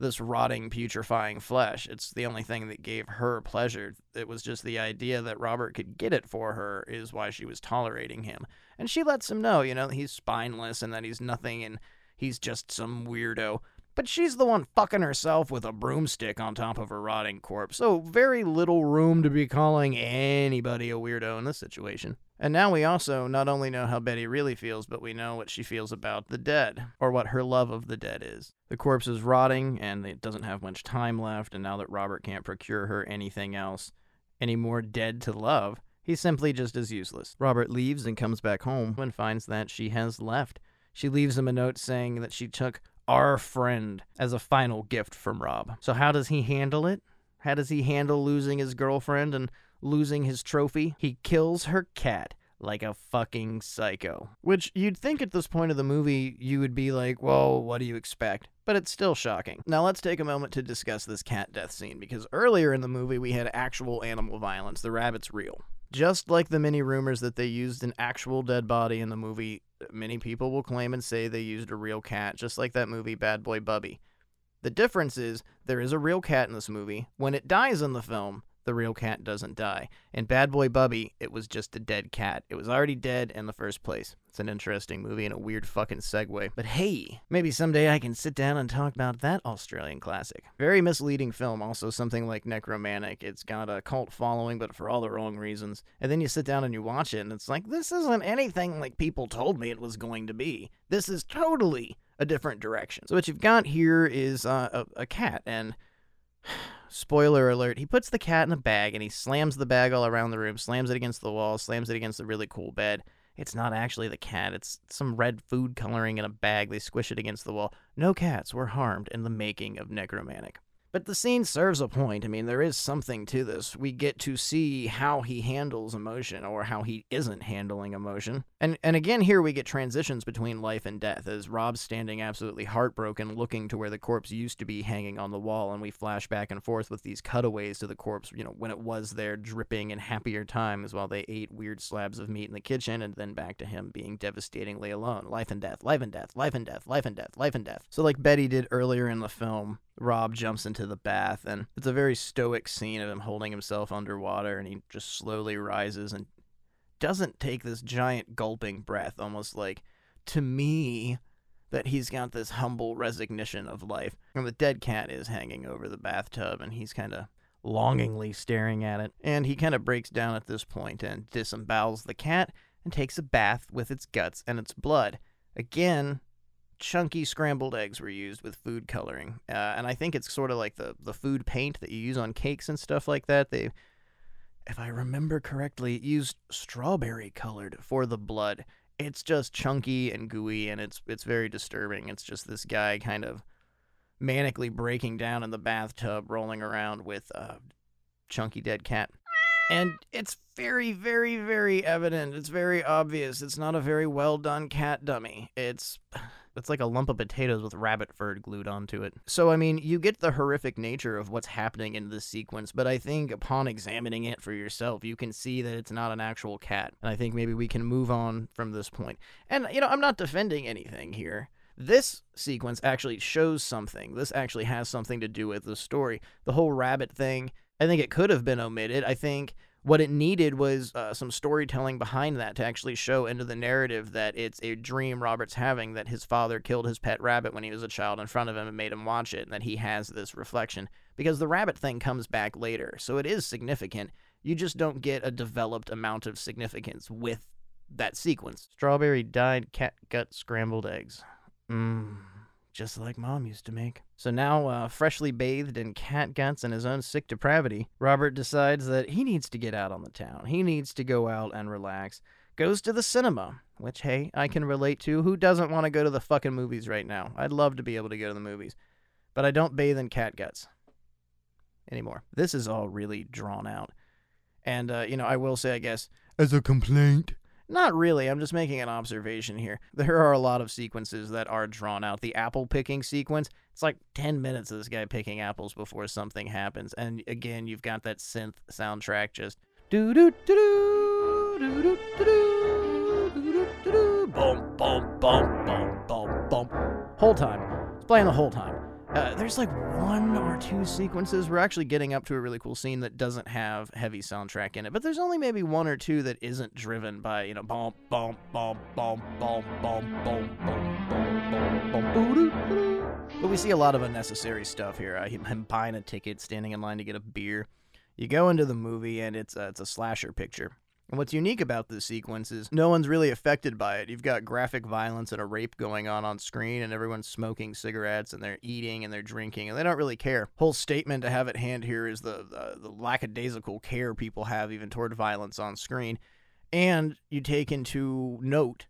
this rotting, putrefying flesh. It's the only thing that gave her pleasure. It was just the idea that Robert could get it for her is why she was tolerating him. And she lets him know, you know, he's spineless and that he's nothing and he's just some weirdo. But she's the one fucking herself with a broomstick on top of her rotting corpse. So very little room to be calling anybody a weirdo in this situation. And now we also not only know how Betty really feels, but we know what she feels about the dead, or what her love of the dead is. The corpse is rotting, and it doesn't have much time left, and now that Robert can't procure her anything else, any more dead to love, he's simply just as useless. Robert leaves and comes back home and finds that she has left. She leaves him a note saying that she took our friend as a final gift from Rob. So how does he handle it? How does he handle losing his girlfriend and losing his trophy? He kills her cat like a fucking psycho. Which you'd think at this point of the movie, you would be like, whoa, what do you expect? But it's still shocking. Now let's take a moment to discuss this cat death scene, because earlier in the movie we had actual animal violence. The rabbit's real. Just like the many rumors that they used an actual dead body in the movie, many people will claim and say they used a real cat, just like that movie Bad Boy Bubby. The difference is, there is a real cat in this movie. When it dies in the film, the real cat doesn't die. In Bad Boy Bubby, it was just a dead cat. It was already dead in the first place. It's an interesting movie and a weird fucking segue. But hey, maybe someday I can sit down and talk about that Australian classic. Very misleading film, also something like Necromantic. It's got a cult following, but for all the wrong reasons. And then you sit down and you watch it, and it's like, this isn't anything like people told me it was going to be. This is totally a different direction. So what you've got here is a cat, and spoiler alert, he puts the cat in a bag and he slams the bag all around the room, slams it against the wall, slams it against the really cool bed. It's not actually the cat, it's some red food coloring in a bag. They squish it against the wall. No cats were harmed in the making of Necromantic. But the scene serves a point. I mean, there is something to this. We get to see how he handles emotion, or how he isn't handling emotion. And again, here we get transitions between life and death, as Rob's standing absolutely heartbroken, looking to where the corpse used to be hanging on the wall, and we flash back and forth with these cutaways to the corpse, you know, when it was there, dripping in happier times while they ate weird slabs of meat in the kitchen, and then back to him being devastatingly alone. Life and death, life and death, life and death, life and death, life and death. So like Betty did earlier in the film, Rob jumps into the bath, and it's a very stoic scene of him holding himself underwater, and he just slowly rises and doesn't take this giant gulping breath, almost like, to me, that he's got this humble resignation of life. And the dead cat is hanging over the bathtub, and he's kind of longingly staring at it, and he kind of breaks down at this point and disembowels the cat and takes a bath with its guts and its blood. Again, chunky scrambled eggs were used with food coloring. And I think it's sort of like the food paint that you use on cakes and stuff like that. They, if I remember correctly, used strawberry colored for the blood. It's just chunky and gooey, and it's very disturbing. It's just this guy kind of manically breaking down in the bathtub, rolling around with a chunky dead cat. And it's very, very, very evident. It's very obvious. It's not a very well-done cat dummy. It's like a lump of potatoes with rabbit fur glued onto it. So, I mean, you get the horrific nature of what's happening in this sequence, but I think upon examining it for yourself, you can see that it's not an actual cat. And I think maybe we can move on from this point. And, you know, I'm not defending anything here. This sequence actually shows something. This actually has something to do with the story. The whole rabbit thing, I think it could have been omitted. I think what it needed was some storytelling behind that to actually show into the narrative that it's a dream Robert's having, that his father killed his pet rabbit when he was a child in front of him and made him watch it, and that he has this reflection. Because the rabbit thing comes back later, so it is significant. You just don't get a developed amount of significance with that sequence. Strawberry dyed cat gut scrambled eggs. Just like Mom used to make. So now, freshly bathed in cat guts and his own sick depravity, Robert decides that he needs to get out on the town. He needs to go out and relax. Goes to the cinema, which, hey, I can relate to. Who doesn't want to go to the fucking movies right now? I'd love to be able to go to the movies. But I don't bathe in cat guts anymore. This is all really drawn out. And, you know, I will say, I guess, as a complaint... Not really, I'm just making an observation here. There are a lot of sequences that are drawn out. The apple picking sequence, it's like 10 minutes of this guy picking apples before something happens. And again, you've got that synth soundtrack just... Boom, boom, boom, boom, boom, boom. Whole time. It's playing the whole time. There's like one or two sequences. We're actually getting up to a really cool scene that doesn't have heavy soundtrack in it, but there's only maybe one or two that isn't driven by, you know, bom bom bom bom bom bom bom bom bom bom. But we see a lot of unnecessary stuff here. I'm buying a ticket, standing in line to get a beer. You go into the movie, and it's a slasher picture. And what's unique about this sequence is no one's really affected by it. You've got graphic violence and a rape going on screen, and everyone's smoking cigarettes, and they're eating, and they're drinking, and they don't really care. Whole statement to have at hand here is the lackadaisical care people have even toward violence on screen. And you take into note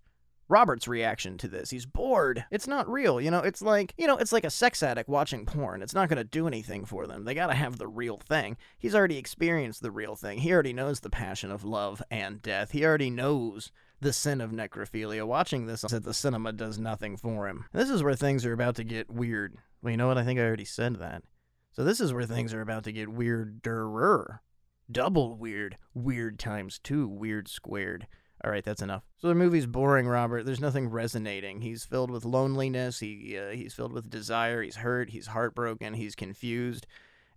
Robert's reaction to this. He's bored. It's not real. It's like a sex addict watching porn. It's not going to do anything for them. They got to have the real thing. He's already experienced the real thing. He already knows the passion of love and death. He already knows the sin of necrophilia. Watching this at the cinema does nothing for him. This is where things are about to get weird. Well, you know what? I think I already said that. So this is where things are about to get weirder. Double weird. Weird times two. Weird squared. All right, that's enough. So the movie's boring, Robert. There's nothing resonating. He's filled with loneliness. He's filled with desire. He's hurt. He's heartbroken. He's confused.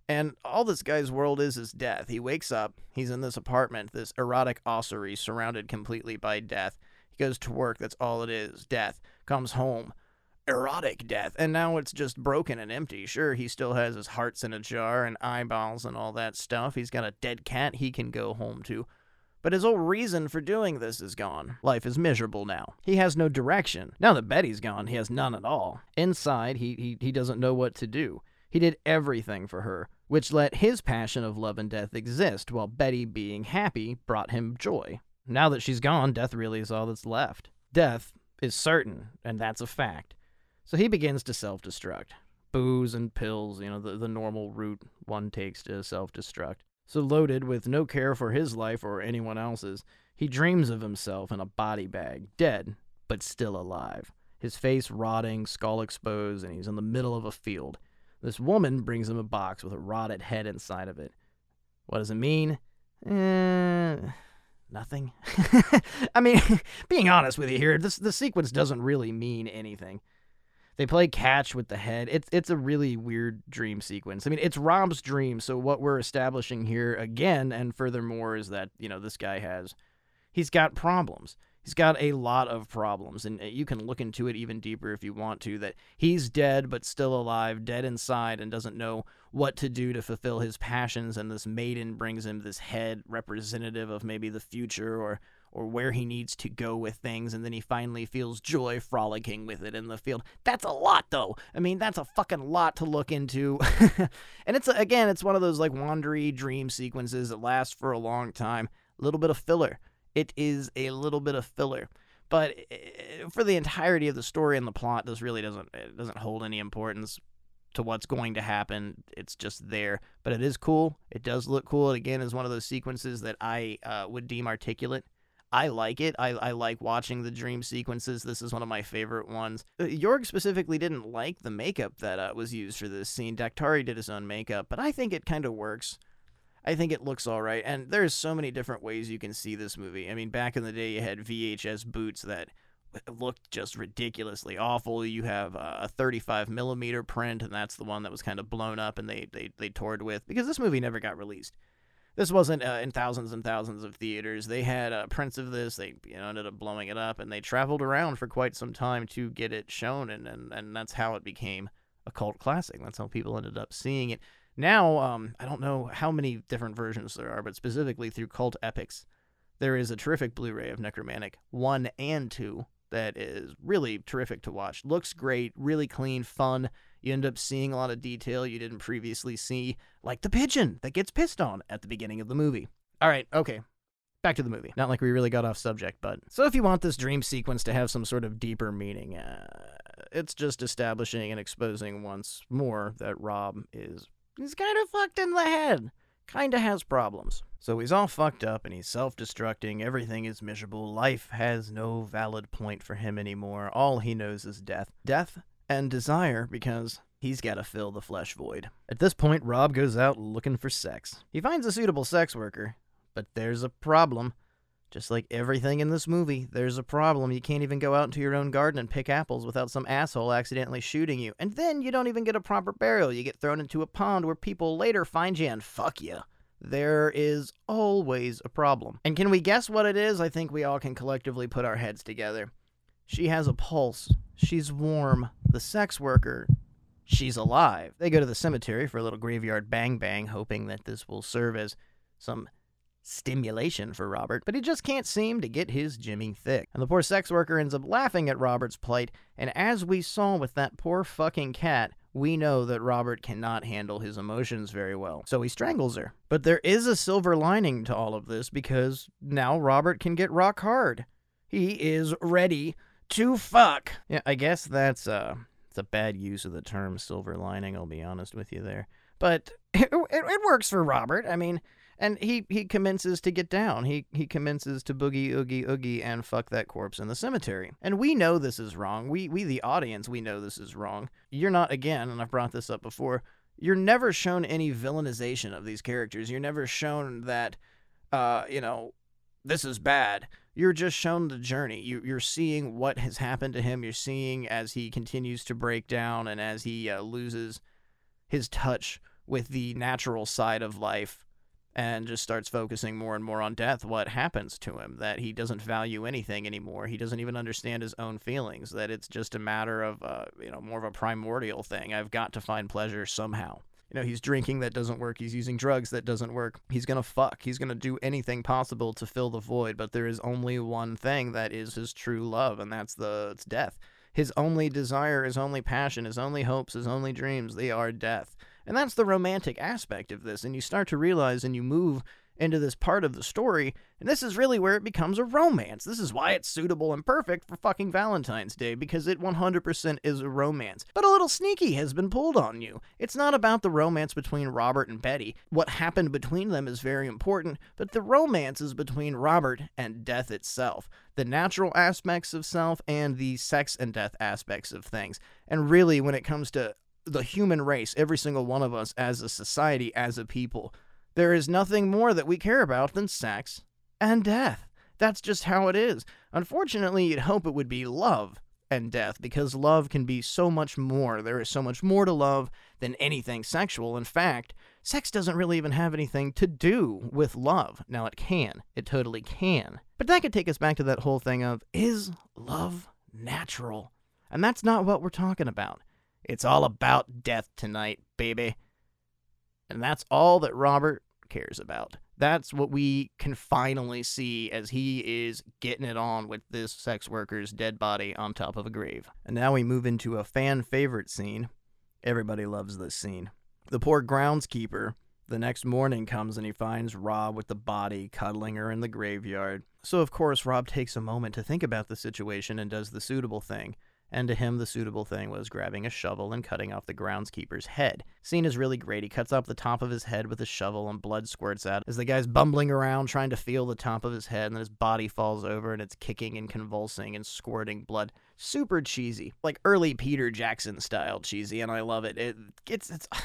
And all this guy's world is death. He wakes up. He's in this apartment, this erotic ossuary surrounded completely by death. He goes to work. That's all it is. Death. Comes home. Erotic death. And now it's just broken and empty. Sure, he still has his hearts in a jar and eyeballs and all that stuff. He's got a dead cat he can go home to. But his whole reason for doing this is gone. Life is miserable now. He has no direction. Now that Betty's gone, he has none at all. Inside, he doesn't know what to do. He did everything for her, which let his passion of love and death exist, while Betty being happy brought him joy. Now that she's gone, death really is all that's left. Death is certain, and that's a fact. So he begins to self-destruct. Booze and pills, you know, the normal route one takes to self-destruct. So loaded with no care for his life or anyone else's, he dreams of himself in a body bag, dead, but still alive. His face rotting, skull exposed, and he's in the middle of a field. This woman brings him a box with a rotted head inside of it. What does it mean? Nothing. I mean, being honest with you here, this sequence doesn't really mean anything. They play catch with the head. It's a really weird dream sequence. I mean, it's Rob's dream, so what we're establishing here again and furthermore is that, you know, this guy he's got problems. He's got a lot of problems, and you can look into it even deeper if you want to, that he's dead but still alive, dead inside, and doesn't know what to do to fulfill his passions, and this maiden brings him this head representative of maybe the future or or where he needs to go with things, and then he finally feels joy frolicking with it in the field. That's a lot, though. I mean, that's a fucking lot to look into. And it's, again, it's one of those, like, wandery dream sequences that last for a long time. A little bit of filler. It is a little bit of filler. But for the entirety of the story and the plot, this really doesn't hold any importance to what's going to happen. It's just there. But it is cool. It does look cool. It, again, is one of those sequences that I would deem articulate. I like it. I like watching the dream sequences. This is one of my favorite ones. Jörg specifically didn't like the makeup that was used for this scene. Daktari did his own makeup, but I think it kind of works. I think it looks all right, and there's so many different ways you can see this movie. I mean, back in the day, you had VHS boots that looked just ridiculously awful. You have a 35mm print, and that's the one that was kind of blown up and they toured with, because this movie never got released. This wasn't in thousands and thousands of theaters. They had prints of this. They ended up blowing it up, and they traveled around for quite some time to get it shown, and that's how it became a cult classic. That's how people ended up seeing it. Now, I don't know how many different versions there are, but specifically through Cult Epics, there is a terrific Blu-ray of Necromantic 1 and 2 that is really terrific to watch. Looks great, really clean, fun. You end up seeing a lot of detail you didn't previously see, like the pigeon that gets pissed on at the beginning of the movie. All right, okay. Back to the movie. Not like we really got off subject, but... So if you want this dream sequence to have some sort of deeper meaning, it's just establishing and exposing once more that Rob is... He's kind of fucked in the head. Kind of has problems. So he's all fucked up and he's self-destructing. Everything is miserable. Life has no valid point for him anymore. All he knows is death. Death and desire, because he's got to fill the flesh void. At this point, Rob goes out looking for sex. He finds a suitable sex worker, but there's a problem. Just like everything in this movie, there's a problem. You can't even go out into your own garden and pick apples without some asshole accidentally shooting you. And then you don't even get a proper burial. You get thrown into a pond where people later find you and fuck you. There is always a problem. And can we guess what it is? I think we all can collectively put our heads together. She has a pulse. She's warm. The sex worker... she's alive. They go to the cemetery for a little graveyard bang-bang, hoping that this will serve as some... stimulation for Robert, but he just can't seem to get his Jimmy thick. And the poor sex worker ends up laughing at Robert's plight, and as we saw with that poor fucking cat, we know that Robert cannot handle his emotions very well, so he strangles her. But there is a silver lining to all of this, because now Robert can get rock hard. He is ready to fuck. Yeah, I guess that's it's a bad use of the term silver lining, I'll be honest with you there. But it works for Robert. I mean... And he commences to get down. He commences to boogie, oogie, oogie, and fuck that corpse in the cemetery. And we know this is wrong. We the audience, we know this is wrong. You're not, again, and I've brought this up before, you're never shown any villainization of these characters. You're never shown that, this is bad. You're just shown the journey. You're seeing what has happened to him. You're seeing as he continues to break down and as he loses his touch with the natural side of life. And just starts focusing more and more on death, what happens to him, that he doesn't value anything anymore. He doesn't even understand his own feelings, that it's just a matter of, more of a primordial thing. I've got to find pleasure somehow. He's drinking, that doesn't work. He's using drugs, that doesn't work. He's going to fuck. He's going to do anything possible to fill the void, but there is only one thing that is his true love, and it's death. His only desire, his only passion, his only hopes, his only dreams, they are death. And that's the romantic aspect of this, and you start to realize and you move into this part of the story, and this is really where it becomes a romance. This is why it's suitable and perfect for fucking Valentine's Day, because it 100% is a romance. But a little sneaky has been pulled on you. It's not about the romance between Robert and Betty. What happened between them is very important, but the romance is between Robert and death itself. The natural aspects of self and the sex and death aspects of things. And really, when it comes to the human race, every single one of us as a society, as a people, there is nothing more that we care about than sex and death. That's just how it is. Unfortunately, you'd hope it would be love and death, because love can be so much more. There is so much more to love than anything sexual. In fact, sex doesn't really even have anything to do with love. Now, it can. It totally can. But that could take us back to that whole thing of, is love natural? And that's not what we're talking about. It's all about death tonight, baby. And that's all that Robert cares about. That's what we can finally see as he is getting it on with this sex worker's dead body on top of a grave. And now we move into a fan favorite scene. Everybody loves this scene. The poor groundskeeper the next morning comes and he finds Rob with the body cuddling her in the graveyard. So of course Rob takes a moment to think about the situation and does the suitable thing. And to him, the suitable thing was grabbing a shovel and cutting off the groundskeeper's head. Scene is really great. He cuts off the top of his head with a shovel and blood squirts out as the guy's bumbling around trying to feel the top of his head, and then his body falls over and it's kicking and convulsing and squirting blood. Super cheesy. Like early Peter Jackson style cheesy, and I love it. It's I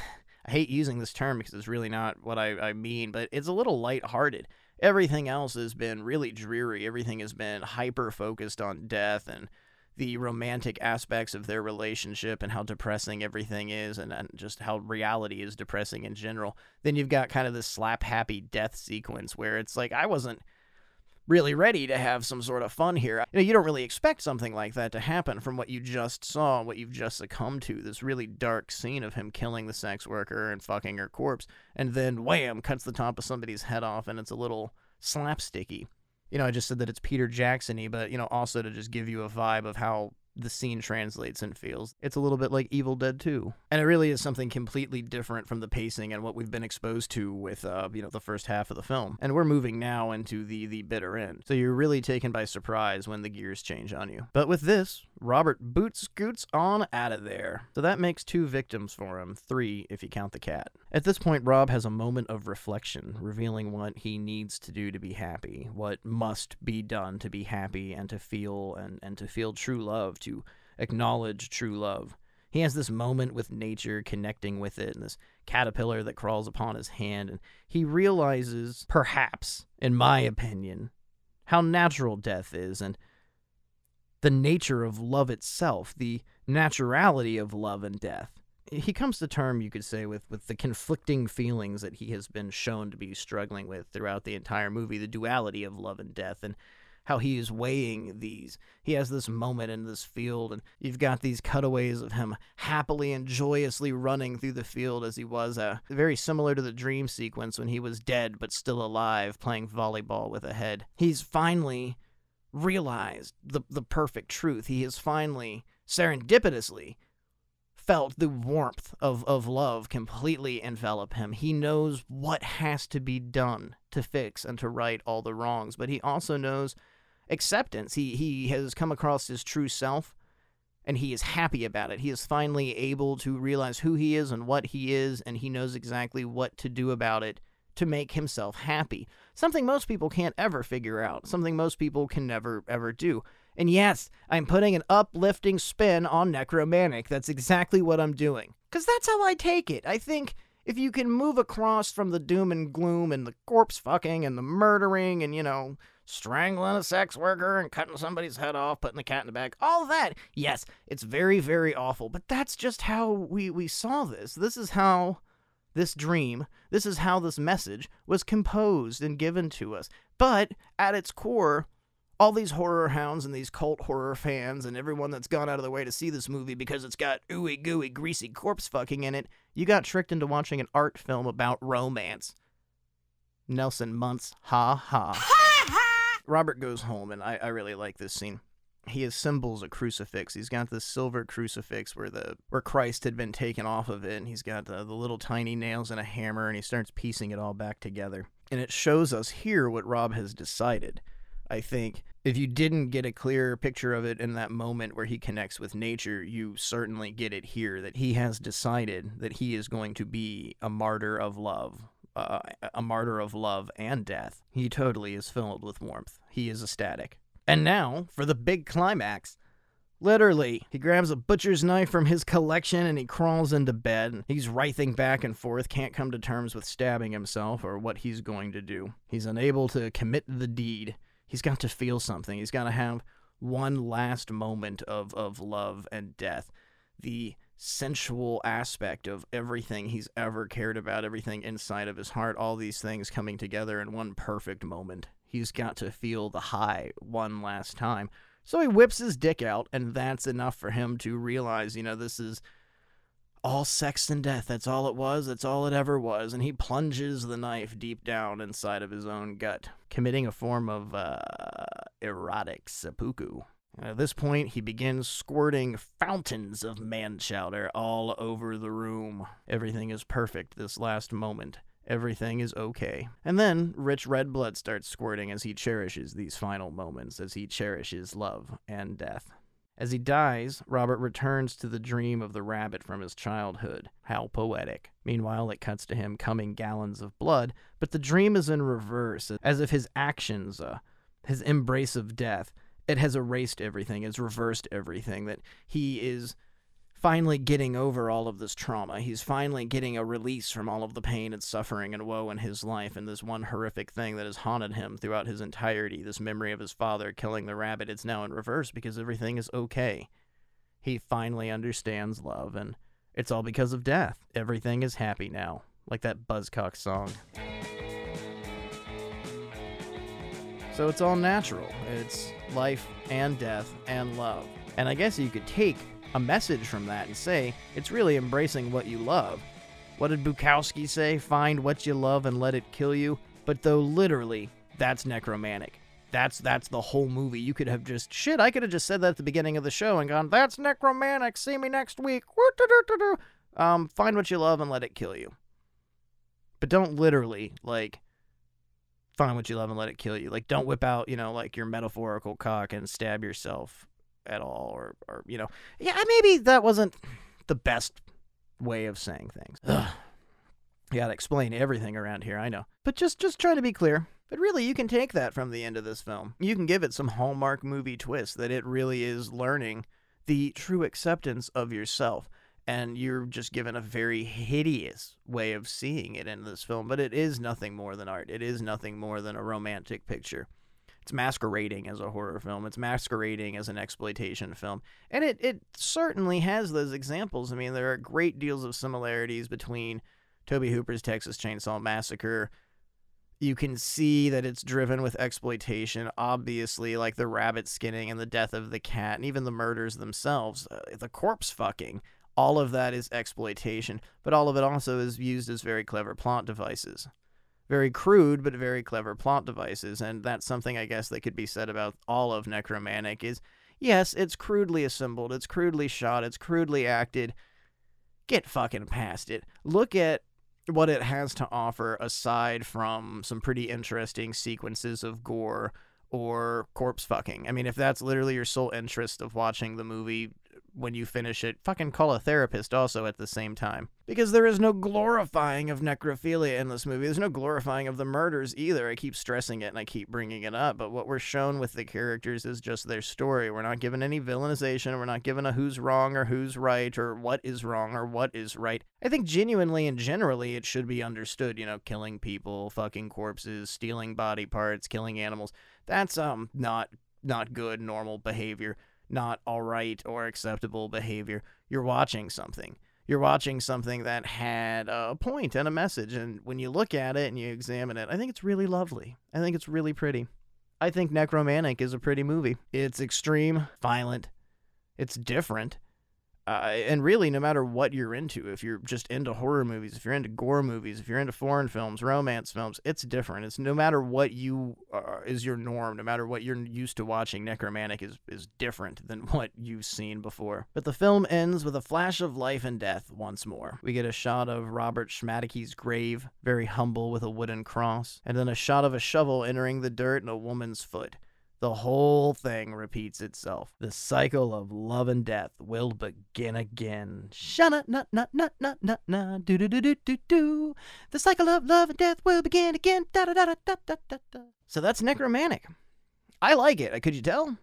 hate using this term because it's really not what I mean, but it's a little lighthearted. Everything else has been really dreary. Everything has been hyper-focused on death and the romantic aspects of their relationship and how depressing everything is, and just how reality is depressing in general. Then you've got kind of this slap-happy death sequence where it's like, I wasn't really ready to have some sort of fun here. You know, you don't really expect something like that to happen from what you just saw, what you've just succumbed to, this really dark scene of him killing the sex worker and fucking her corpse, and then wham, cuts the top of somebody's head off, and it's a little slapsticky. You know, I just said that it's Peter Jackson-y, but, you know, also to just give you a vibe of how the scene translates and feels. It's a little bit like Evil Dead 2. And it really is something completely different from the pacing and what we've been exposed to with, you know, the first half of the film. And we're moving now into the bitter end. So you're really taken by surprise when the gears change on you. But with this, Robert boot scoots on out of there. So that makes 2 victims for him, 3 if you count the cat. At this point, Rob has a moment of reflection, revealing what he needs to do to be happy, what must be done to be happy and to feel and to feel true love, to acknowledge true love. He has this moment with nature, connecting with it, and this caterpillar that crawls upon his hand, and he realizes, perhaps, in my opinion, how natural death is and the nature of love itself, the naturality of love and death. He comes to terms, you could say, with the conflicting feelings that he has been shown to be struggling with throughout the entire movie, the duality of love and death, and how he is weighing these. He has this moment in this field, and you've got these cutaways of him happily and joyously running through the field as he was, very similar to the dream sequence when he was dead but still alive, playing volleyball with a head. He's finally realized the perfect truth. He has finally, serendipitously, felt the warmth of love completely envelop him. He knows what has to be done to fix and to right all the wrongs, but he also knows acceptance. He has come across his true self, and he is happy about it. He is finally able to realize who he is and what he is, and he knows exactly what to do about it to make himself happy. Something most people can't ever figure out. Something most people can never, ever do. And yes, I'm putting an uplifting spin on Necromantic. That's exactly what I'm doing. Because that's how I take it. I think if you can move across from the doom and gloom and the corpse fucking and the murdering and, you know, strangling a sex worker and cutting somebody's head off, putting the cat in the bag, all that, yes, it's very, very awful. But that's just how we saw this. This is how this dream, this is how this message was composed and given to us. But at its core, all these horror hounds and these cult horror fans and everyone that's gone out of their way to see this movie because it's got ooey-gooey, greasy corpse fucking in it, you got tricked into watching an art film about romance. Nelson Muntz, ha ha. Ha ha! Robert goes home, and I really like this scene. He assembles a crucifix. He's got this silver crucifix where Christ had been taken off of it, and he's got the little tiny nails and a hammer, and he starts piecing it all back together. And it shows us here what Rob has decided. I think if you didn't get a clear picture of it in that moment where he connects with nature, you certainly get it here, that he has decided that he is going to be a martyr of love and death. He totally is filled with warmth. He is ecstatic. And now for the big climax. Literally, he grabs a butcher's knife from his collection and he crawls into bed, and he's writhing back and forth, can't come to terms with stabbing himself or what he's going to do. He's unable to commit the deed. He's got to feel something. He's got to have one last moment of love and death. The sensual aspect of everything he's ever cared about, everything inside of his heart, all these things coming together in one perfect moment. He's got to feel the high one last time. So he whips his dick out, and that's enough for him to realize, you know, this is all sex and death. That's all it was. That's all it ever was. And he plunges the knife deep down inside of his own gut, committing a form of erotic seppuku. And at this point, he begins squirting fountains of man-chowder all over the room. Everything is perfect this last moment. Everything is okay. And then rich red blood starts squirting as he cherishes these final moments, as he cherishes love and death. As he dies, Robert returns to the dream of the rabbit from his childhood. How poetic. Meanwhile, it cuts to him coming gallons of blood, but the dream is in reverse, as if his actions, his embrace of death, it has erased everything, it's reversed everything, that he is finally getting over all of this trauma. He's finally getting a release from all of the pain and suffering and woe in his life and this one horrific thing that has haunted him throughout his entirety. This memory of his father killing the rabbit, it's now in reverse because everything is okay. He finally understands love, and it's all because of death. Everything is happy now, like that Buzzcocks song. So it's all natural. It's life and death and love. And I guess you could take a message from that and say it's really embracing what you love. What did Bukowski say? Find what you love and let it kill you. But though literally, that's necromantic. That's the whole movie. You could have just I could have just said that at the beginning of the show and gone, that's necromantic. See me next week. Find what you love and let it kill you. But don't literally find what you love and let it kill you. Don't whip out your metaphorical cock and stab yourself at all, or maybe that wasn't the best way of saying things. You gotta explain everything around here, I know, but just trying to be clear. But really, you can take that from the end of this film. You can give it some Hallmark movie twist that it really is learning the true acceptance of yourself, and you're just given a very hideous way of seeing it in this film. But it is nothing more than art. It is nothing more than a romantic picture. It's masquerading as a horror film. It's masquerading as an exploitation film. And it certainly has those examples. I mean, there are great deals of similarities between Tobe Hooper's Texas Chainsaw Massacre. You can see that it's driven with exploitation, obviously, like the rabbit skinning and the death of the cat, and even the murders themselves, the corpse fucking. All of that is exploitation, but all of it also is used as very clever plot devices. Very crude, but very clever plot devices, and that's something I guess that could be said about all of Necromantic is, yes, it's crudely assembled, it's crudely shot, it's crudely acted. Get fucking past it. Look at what it has to offer aside from some pretty interesting sequences of gore or corpse fucking. I mean, if that's literally your sole interest of watching the movie, when you finish it, fucking call a therapist also at the same time. Because there is no glorifying of necrophilia in this movie. There's no glorifying of the murders either. I keep stressing it and I keep bringing it up. But what we're shown with the characters is just their story. We're not given any villainization. We're not given a who's wrong or who's right or what is wrong or what is right. I think genuinely and generally it should be understood, killing people, fucking corpses, stealing body parts, killing animals. That's not good, normal behavior. Not all right or acceptable behavior. You're watching something. You're watching something that had a point and a message, and when you look at it and you examine it, I think it's really lovely. I think it's really pretty. I think Necromantic is a pretty movie. It's extreme, violent, it's different, and really no matter what you're into, if you're just into horror movies, if you're into gore movies, if you're into foreign films, romance films, it's different. It's no matter what you is your norm, no matter what you're used to watching, Necromantic is different than what you've seen before. But the film ends with a flash of life and death once more. We get a shot of Robert Schmadicky's grave, very humble with a wooden cross, and then a shot of a shovel entering the dirt and a woman's foot. The whole thing repeats itself. The cycle of love and death will begin again. Shana na na na na na na do do do do do do. The cycle of love and death will begin again. Da da da da da da da. So that's Necromantic. I like it. Could you tell?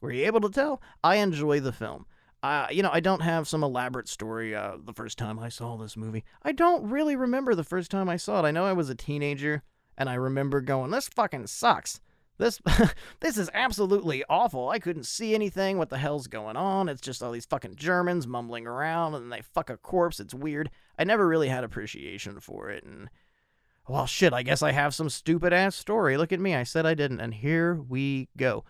Were you able to tell? I enjoy the film. I don't have some elaborate story. The first time I saw this movie, I don't really remember the first time I saw it. I know I was a teenager, and I remember going, "This fucking sucks. This is absolutely awful. I couldn't see anything. What the hell's going on? It's just all these fucking Germans mumbling around and they fuck a corpse. It's weird." I never really had appreciation for it. And, well, shit, I guess I have some stupid ass story. Look at me. I said I didn't. And here we go.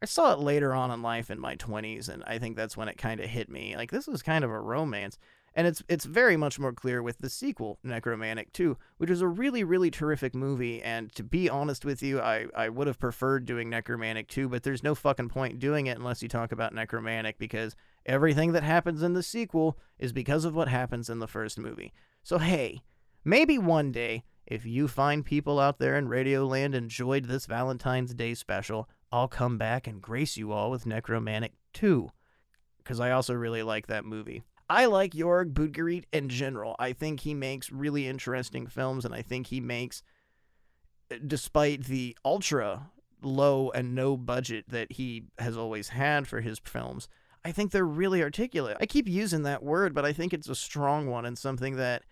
I saw it later on in life in my 20s. And I think that's when it kind of hit me. This was kind of a romance. And it's very much more clear with the sequel, Nekromantik 2, which is a really, really terrific movie. And to be honest with you, I would have preferred doing Nekromantik 2, but there's no fucking point doing it unless you talk about Nekromantik, because everything that happens in the sequel is because of what happens in the first movie. So hey, maybe one day, if you fine people out there in Radioland enjoyed this Valentine's Day special, I'll come back and grace you all with Nekromantik 2, because I also really like that movie. I like Jörg Buttgereit in general. I think he makes really interesting films, and I think he makes, despite the ultra low and no budget that he has always had for his films, I think they're really articulate. I keep using that word, but I think it's a strong one and something that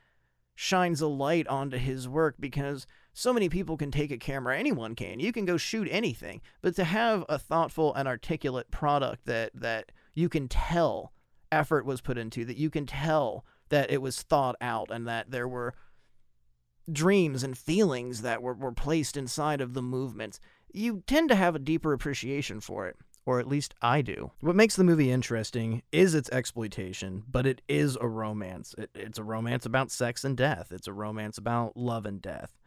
shines a light onto his work, because so many people can take a camera. Anyone can. You can go shoot anything. But to have a thoughtful and articulate product that you can tell effort was put into, that you can tell that it was thought out, and that there were dreams and feelings that were placed inside of the movements, you tend to have a deeper appreciation for it, or at least I do. What makes the movie interesting is its exploitation, but it is a romance. It's a romance about sex and death. It's a romance about love and death.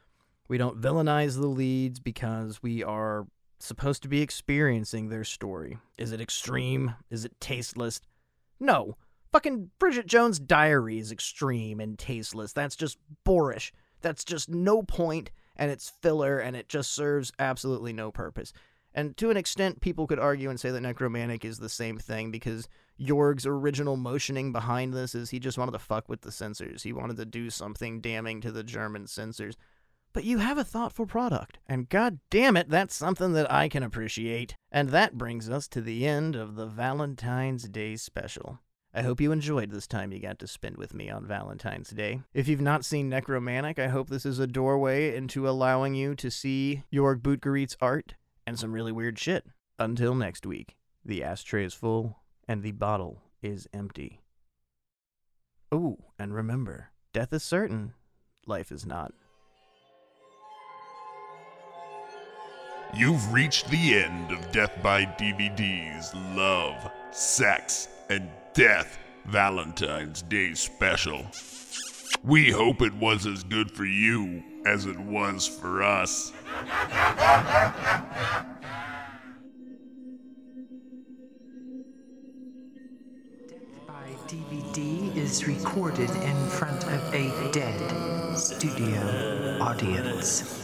We don't villainize the leads because we are supposed to be experiencing their story. Is it extreme? Is it tasteless? No, fucking Bridget Jones' Diary is extreme and tasteless. That's just boorish. That's just no point, and it's filler, and it just serves absolutely no purpose. And to an extent, people could argue and say that Nekromantik is the same thing, because Jorg's original motioning behind this is he just wanted to fuck with the censors. He wanted to do something damning to the German censors. But you have a thoughtful product, and god damn it, that's something that I can appreciate. And that brings us to the end of the Valentine's Day special. I hope you enjoyed this time you got to spend with me on Valentine's Day. If you've not seen Nekromantik, I hope this is a doorway into allowing you to see Jörg Buttgereit's art and some really weird shit. Until next week, the ashtray is full and the bottle is empty. Oh, and remember, death is certain, life is not. You've reached the end of Death by DVD's Love, Sex, and Death Valentine's Day special. We hope it was as good for you as it was for us. Death by DVD is recorded in front of a dead studio audience.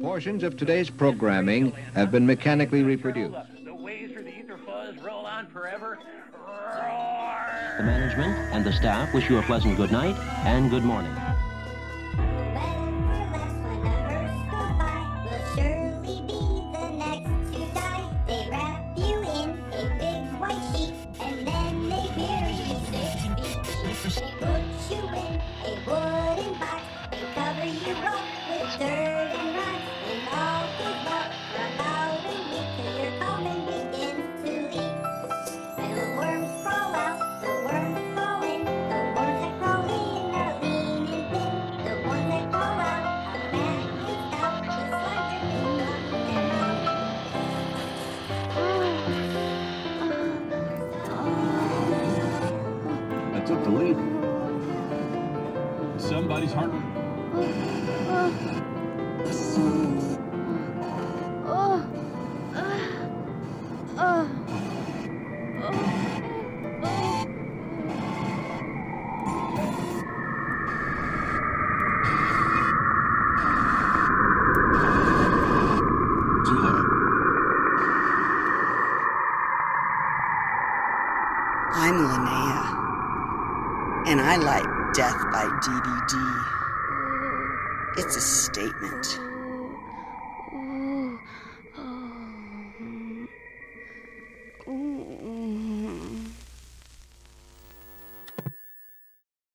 Portions of today's programming have been mechanically reproduced. The waves for the ether fuzz roll on forever. Roar! The management and the staff wish you a pleasant good night and good morning. Death by DVD. It's a statement.